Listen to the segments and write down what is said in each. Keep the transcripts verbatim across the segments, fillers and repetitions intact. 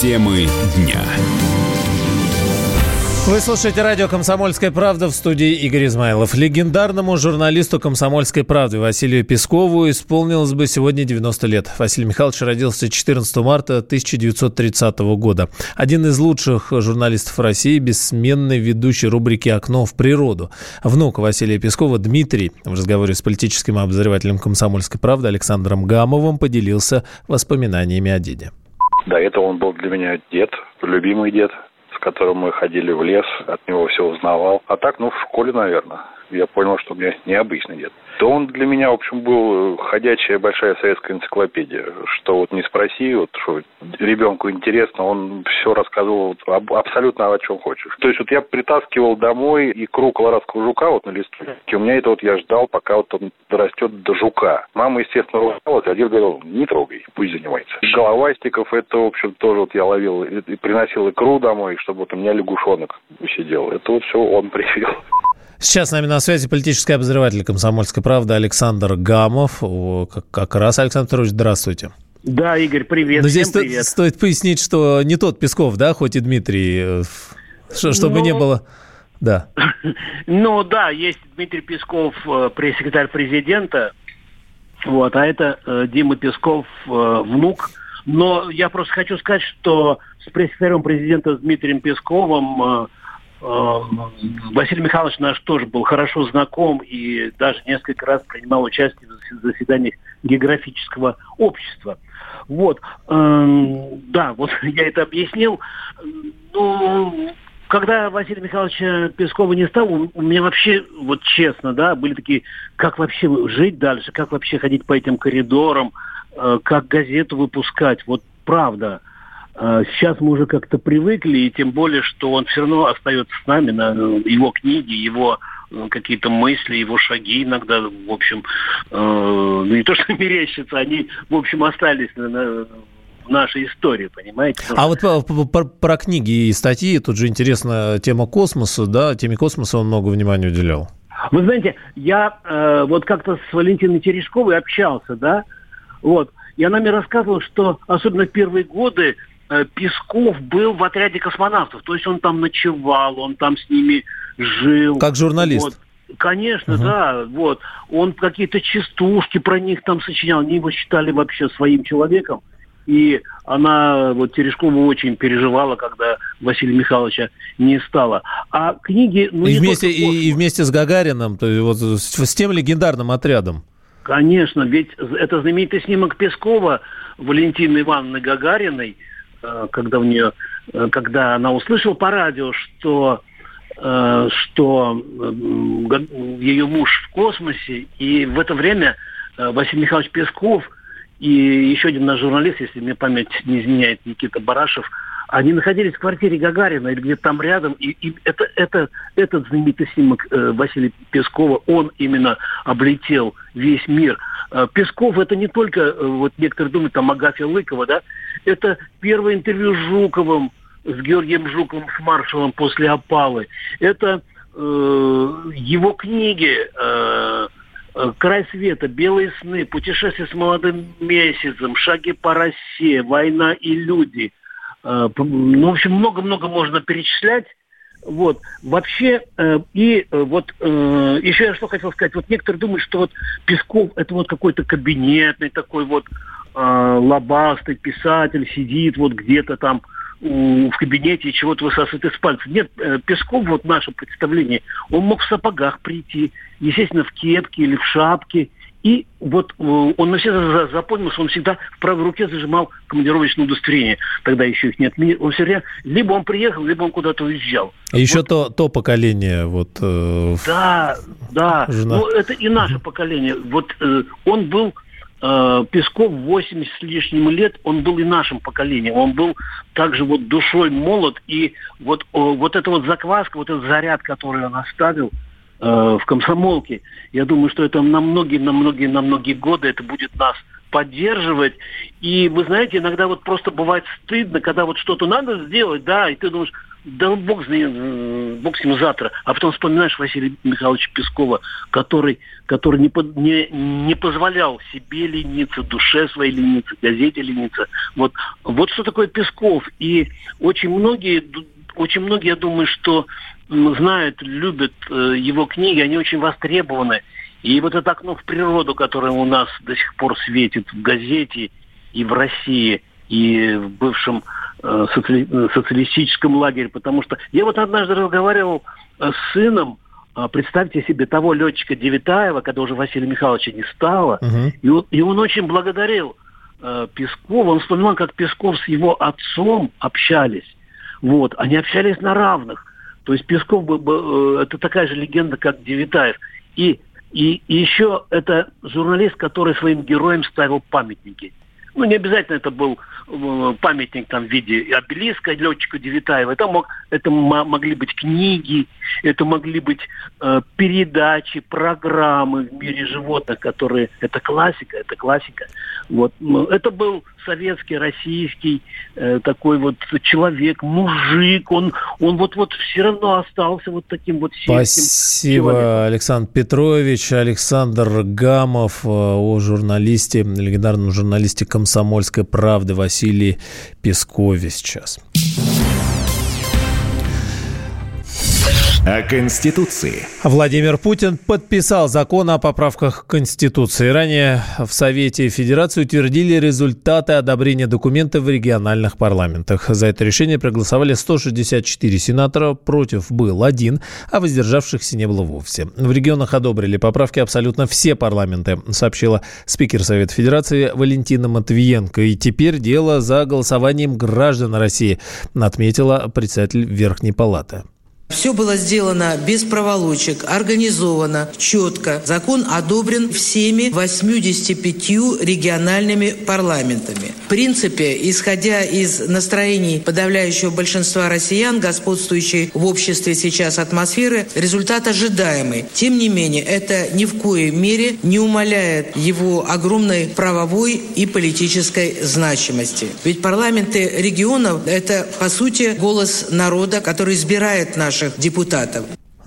Темы дня. Вы слушаете радио «Комсомольская правда», в студии Игорь Измайлов. Легендарному журналисту «Комсомольской правды» Василию Пескову исполнилось бы сегодня девяносто лет. Василий Михайлович родился четырнадцатого марта тысяча девятьсот тридцатого года. Один из лучших журналистов России, бессменный ведущий рубрики «Окно в природу». Внук Василия Пескова Дмитрий в разговоре с политическим обозревателем «Комсомольской правды» Александром Гамовым поделился воспоминаниями о деде. До этого он был для меня дед, любимый дед, с которым мы ходили в лес, от него все узнавал. А так, ну, в школе, наверное, я понял, что у меня необычный дед. То он для меня, в общем, был ходячая большая советская энциклопедия, что вот не спроси, вот что ребенку интересно, он все рассказывал вот, об, абсолютно о чем хочешь. То есть вот я притаскивал домой икру колорадского жука вот на листке, и у меня это вот я ждал, пока вот он дорастет до жука. Мама, естественно, ругалась, а дед говорил, не трогай, пусть занимается. Головастиков, это, в общем, тоже вот я ловил и, и приносил икру домой, чтобы вот у меня лягушонок сидел. Это вот все он привел. Сейчас с нами на связи политический обозреватель «Комсомольской правды» Александр Гамов. О, как, как раз, Александр Петрович, здравствуйте. Да, Игорь, привет. Но здесь привет. Сто, стоит пояснить, что не тот Песков, да, хоть и Дмитрий, что, чтобы ну, не было... Да. Ну да, есть Дмитрий Песков, пресс-секретарь президента, вот, а это Дима Песков, внук. Но я просто хочу сказать, что с пресс-секретарем президента Дмитрием Песковым... Василий Михайлович наш тоже был хорошо знаком и даже несколько раз принимал участие в заседаниях географического общества. Вот. Да, вот я это объяснил. Ну, когда Василия Михайловича Пескова не стало, у меня вообще, вот честно, да, были такие, как вообще жить дальше, как вообще ходить по этим коридорам, как газету выпускать. Вот правда. Сейчас мы уже как-то привыкли, и тем более, что он все равно остается с нами, на его книги, его какие-то мысли, его шаги иногда, в общем, э, ну не то что мерещатся, они, в общем, остались на, на, в нашей истории, понимаете? А вот про, про книги и статьи, тут же интересна тема космоса, да, теме космоса он много внимания уделял. Вы знаете, я э, вот как-то с Валентиной Терешковой общался, да, вот, и она мне рассказывала, что особенно в первые годы Песков был в отряде космонавтов, то есть он там ночевал, он там с ними жил. Как журналист. Вот. Конечно, угу. Да. Вот. Он какие-то частушки про них там сочинял, они его считали вообще своим человеком. И она, вот Терешкова, очень переживала, когда Василия Михайловича не стало. А книги... Ну, и, вместе, и, и вместе с Гагарином, то есть, вот, с, с тем легендарным отрядом. Конечно, ведь это знаменитый снимок Пескова Валентины Ивановны Гагариной, когда у нее, когда она услышала по радио, что, что ее муж в космосе, и в это время Василий Михайлович Песков и еще один наш журналист, если мне память не изменяет, Никита Барашев, они находились в квартире Гагарина или где-то там рядом, и, и это, это, этот знаменитый снимок Василия Пескова, он именно облетел весь мир. Песков — это не только, вот некоторые думают, там Агафья Лыкова, да, это первое интервью с Жуковым, с Георгием Жуковым, с маршалом после опалы. Это э, его книги э, «Край света», «Белые сны», «Путешествие с молодым месяцем», «Шаги по России», «Война и люди». Э, ну, в общем, много-много можно перечислять. Вот. Вообще, э, и э, вот э, еще я что хотел сказать. Вот некоторые думают, что вот Песков — это вот какой-то кабинетный такой вот лобастый писатель, сидит вот где-то там в кабинете и чего-то высасывает из пальца. Нет, Песков, вот наше представление, он мог в сапогах прийти, естественно, в кепке или в шапке. И вот он навсегда запомнился, он всегда в правой руке зажимал командировочное удостоверение. Тогда еще их не отменили. Он все время, либо он приехал, либо он куда-то уезжал. А еще вот. то, то поколение. Вот, э, да, да. Жена. Но это и наше поколение. Вот э, он был... Песков восемьдесят с лишним лет, он был и нашим поколением, он был также вот душой молод, и вот, вот эта вот закваска, вот этот заряд, который он оставил э, в «Комсомолке», я думаю, что это на многие, на многие, на многие годы это будет нас поддерживать. И вы знаете, иногда вот просто бывает стыдно, когда вот что-то надо сделать, да, и ты думаешь, да бог знает, бог с ним завтра. А потом вспоминаешь Василия Михайловича Пескова, который, который не, под, не, не позволял себе лениться, душе своей лениться, газете лениться. Вот, вот что такое Песков. И очень многие, очень многие, я думаю, что знают, любят его книги, они очень востребованы. И вот это «Окно в природу», которое у нас до сих пор светит в газете и в России, и в бывшем э, соци... социалистическом лагере. Потому что я вот однажды разговаривал с сыном, представьте себе, того летчика Девятаева, когда уже Василия Михайловича не стало, угу. и, он, и он очень благодарил э, Пескова. Он вспоминал, как Песков с его отцом общались. Вот. Они общались на равных. То есть Песков был, был, это такая же легенда, как Девятаев. И, и, и еще это журналист, который своим героям ставил памятники. Ну, не обязательно это был памятник там в виде обелиска летчика Девятаева. Это, мог, это м- могли быть книги, это могли быть э, передачи, программы в мире животных, которые... Это классика, это классика. Вот. Это был советский, российский э, такой вот человек, мужик. Он, он вот-вот все равно остался вот таким вот сельским. Спасибо, человеком. Александр Петрович. Александр Гамов о журналисте, легендарном журналисте «Комсомольской правды» Василии Пескове сейчас. О Конституции. Владимир Путин подписал закон о поправках к Конституции. Ранее в Совете Федерации утвердили результаты одобрения документа в региональных парламентах. За это решение проголосовали сто шестьдесят четыре сенатора, против был один, а воздержавшихся не было вовсе. В регионах одобрили поправки абсолютно все парламенты, сообщила спикер Совета Федерации Валентина Матвиенко. И теперь дело за голосованием граждан России, отметила председатель Верхней Палаты. Все было сделано без проволочек, организовано, четко. Закон одобрен всеми восемьюдесятью пятью региональными парламентами. В принципе, исходя из настроений подавляющего большинства россиян, господствующей в обществе сейчас атмосферы, результат ожидаемый. Тем не менее, это ни в коей мере не умаляет его огромной правовой и политической значимости. Ведь парламенты регионов – это, по сути, голос народа, который избирает наш депутатов.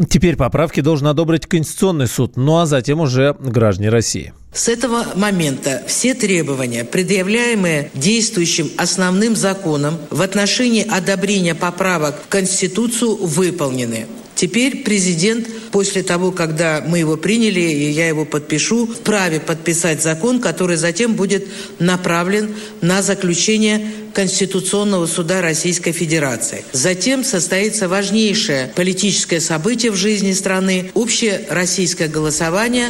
Теперь поправки должен одобрить Конституционный суд, ну а затем уже граждане России. С этого момента все требования, предъявляемые действующим основным законом в отношении одобрения поправок в Конституцию, выполнены. Теперь президент, после того, когда мы его приняли, и я его подпишу, вправе подписать закон, который затем будет направлен на заключение Конституционного суда Российской Федерации. Затем состоится важнейшее политическое событие в жизни страны – общероссийское голосование.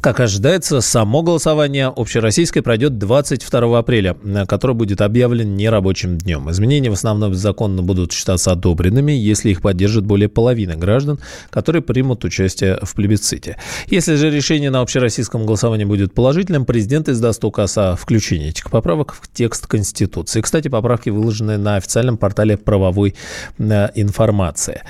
Как ожидается, само голосование общероссийское пройдет двадцать второго апреля, которое будет объявлен нерабочим днем. Изменения в основном законно будут считаться одобренными, если их поддержит более половины граждан, которые примут участие в плебисците. Если же решение на общероссийском голосовании будет положительным, президент издаст указ о включении этих поправок в текст Конституции. Кстати, поправки выложены на официальном портале правовой информации.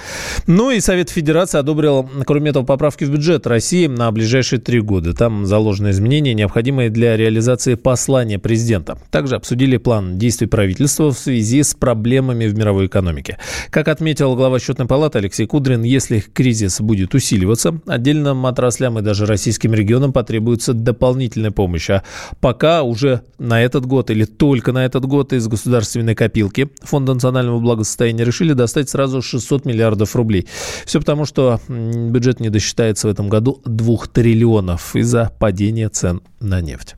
Ну и Совет Федерации одобрил, кроме этого, поправки в бюджет России на ближайшие три года. Там заложены изменения, необходимые для реализации послания президента. Также обсудили план действий правительства в связи с проблемами в мировой экономике. Как отметил глава Счетной палаты Алексей Кудрин, если кризис будет усиливаться, отдельным отраслям и даже российским регионам потребуется дополнительная помощь. А пока уже на этот год или только на этот год из государственной копилки Фонда национального благосостояния решили достать сразу шестьсот миллиардов рублей. Все потому, что бюджет не досчитается в этом году двух триллионов. Из-за падения цен на нефть.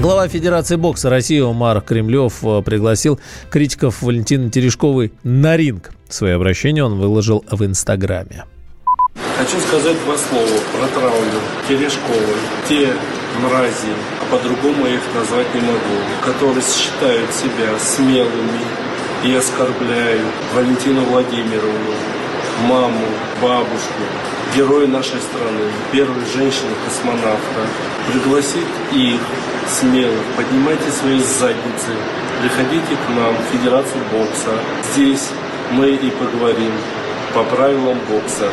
Глава Федерации бокса России Умар Кремлев пригласил критиков Валентины Терешковой на ринг. Свое обращение он выложил в Инстаграме. Хочу сказать два слова про травлю Терешковой. Те мрази, а по-другому я их назвать не могу, которые считают себя смелыми и оскорбляют Валентину Владимировну, маму, бабушку, героя нашей страны, первой женщины-космонавта, пригласить их смело, поднимайте свои задницы, приходите к нам в Федерацию бокса, здесь мы и поговорим по правилам бокса.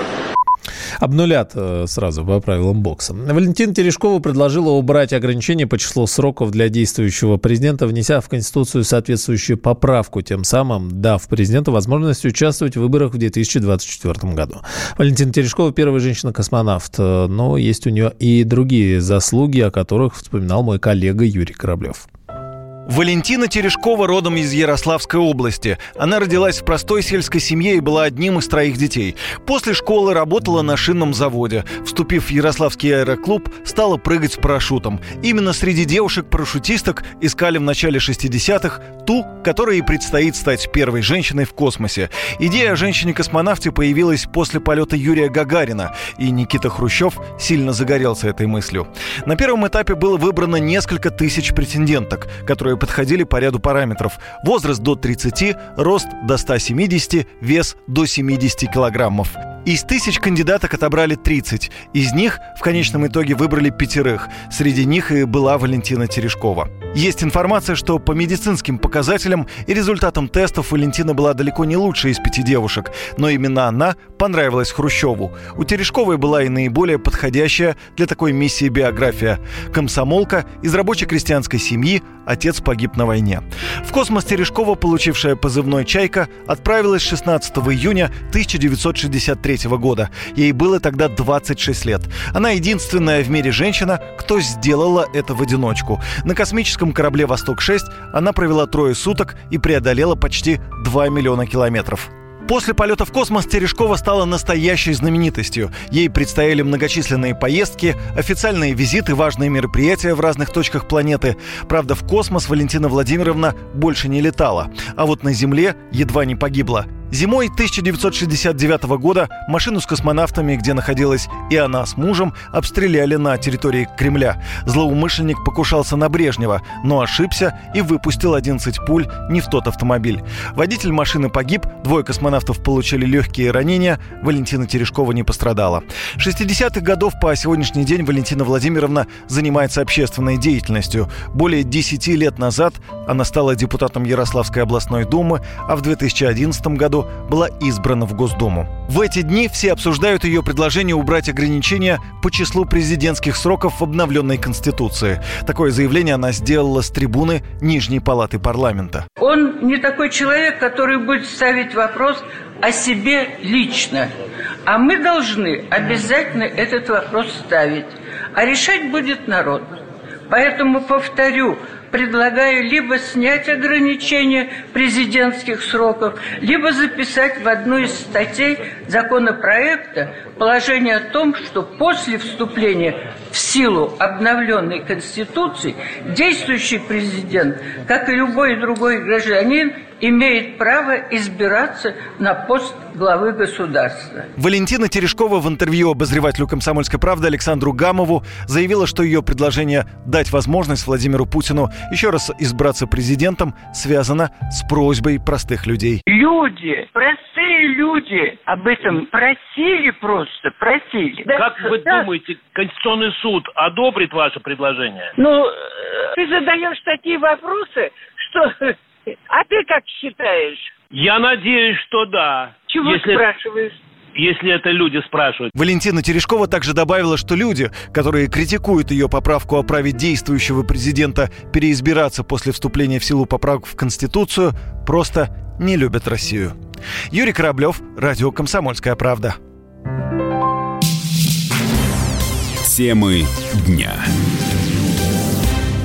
обнулят сразу по правилам бокса. Валентина Терешкова предложила убрать ограничения по числу сроков для действующего президента, внеся в Конституцию соответствующую поправку, тем самым дав президенту возможность участвовать в выборах в две тысячи двадцать четвёртом году. Валентина Терешкова – первая женщина-космонавт, но есть у нее и другие заслуги, о которых вспоминал мой коллега Юрий Кораблев. Валентина Терешкова родом из Ярославской области. Она родилась в простой сельской семье и была одним из троих детей. После школы работала на шинном заводе. Вступив в Ярославский аэроклуб, стала прыгать с парашютом. Именно среди девушек-парашютисток искали в начале шестидесятых ту, которой и предстоит стать первой женщиной в космосе. Идея о женщине-космонавте появилась после полета Юрия Гагарина, и Никита Хрущев сильно загорелся этой мыслью. На первом этапе было выбрано несколько тысяч претенденток, которые подходили по ряду параметров. Возраст до тридцати, рост до ста семидесяти, вес до семидесяти килограммов. Из тысяч кандидаток отобрали тридцать. Из них в конечном итоге выбрали пятерых. Среди них и была Валентина Терешкова. Есть информация, что по медицинским показателям и результатам тестов Валентина была далеко не лучшей из пяти девушек. Но именно она понравилась Хрущеву. У Терешковой была и наиболее подходящая для такой миссии биография. Комсомолка, из рабочей крестьянской семьи, отец погиб на войне. В космос Терешкова, получившая позывной «Чайка», отправилась шестнадцатого июня тысяча девятьсот шестьдесят третьего года. Ей было тогда двадцать шесть лет. Она единственная в мире женщина, кто сделала это в одиночку. На космическом корабле «Восток шесть» она провела трое суток и преодолела почти два миллиона километров. После полета в космос Терешкова стала настоящей знаменитостью. Ей предстояли многочисленные поездки, официальные визиты, важные мероприятия в разных точках планеты. Правда, в космос Валентина Владимировна больше не летала, а вот на Земле едва не погибла. Зимой тысяча девятьсот шестьдесят девятого года машину с космонавтами, где находилась и она с мужем, обстреляли на территории Кремля. Злоумышленник покушался на Брежнева, но ошибся и выпустил одиннадцать пуль не в тот автомобиль. Водитель машины погиб, двое космонавтов получили легкие ранения, Валентина Терешкова не пострадала. шестидесятых годов по сегодняшний день Валентина Владимировна занимается общественной деятельностью. Более десяти лет назад она стала депутатом Ярославской областной думы, а в две тысячи одиннадцатом году была избрана в Госдуму. В эти дни все обсуждают ее предложение убрать ограничения по числу президентских сроков в обновленной Конституции. Такое заявление она сделала с трибуны Нижней палаты парламента. Он не такой человек, который будет ставить вопрос о себе лично. А мы должны обязательно этот вопрос ставить. А решать будет народ. Поэтому, повторю, предлагаю либо снять ограничения президентских сроков, либо записать в одну из статей законопроекта положение о том, что после вступления в силу обновленной Конституции действующий президент, как и любой другой гражданин, имеет право избираться на пост главы государства. Валентина Терешкова в интервью обозревателю «Комсомольской правды» Александру Гамову заявила, что ее предложение дать возможность Владимиру Путину еще раз избраться президентом связано с просьбой простых людей. Люди, простые люди об этом просили просто, просили. Да, как вы да. думаете, Конституционный суд одобрит ваше предложение? Ну, ты задаешь такие вопросы, что... А ты как считаешь? Я надеюсь, что да. Чего Если... спрашиваешь? Если это люди спрашивают. Валентина Терешкова также добавила, что люди, которые критикуют ее поправку о праве действующего президента переизбираться после вступления в силу поправок в Конституцию, просто не любят Россию. Юрий Кораблев, радио «Комсомольская правда». Темы дня.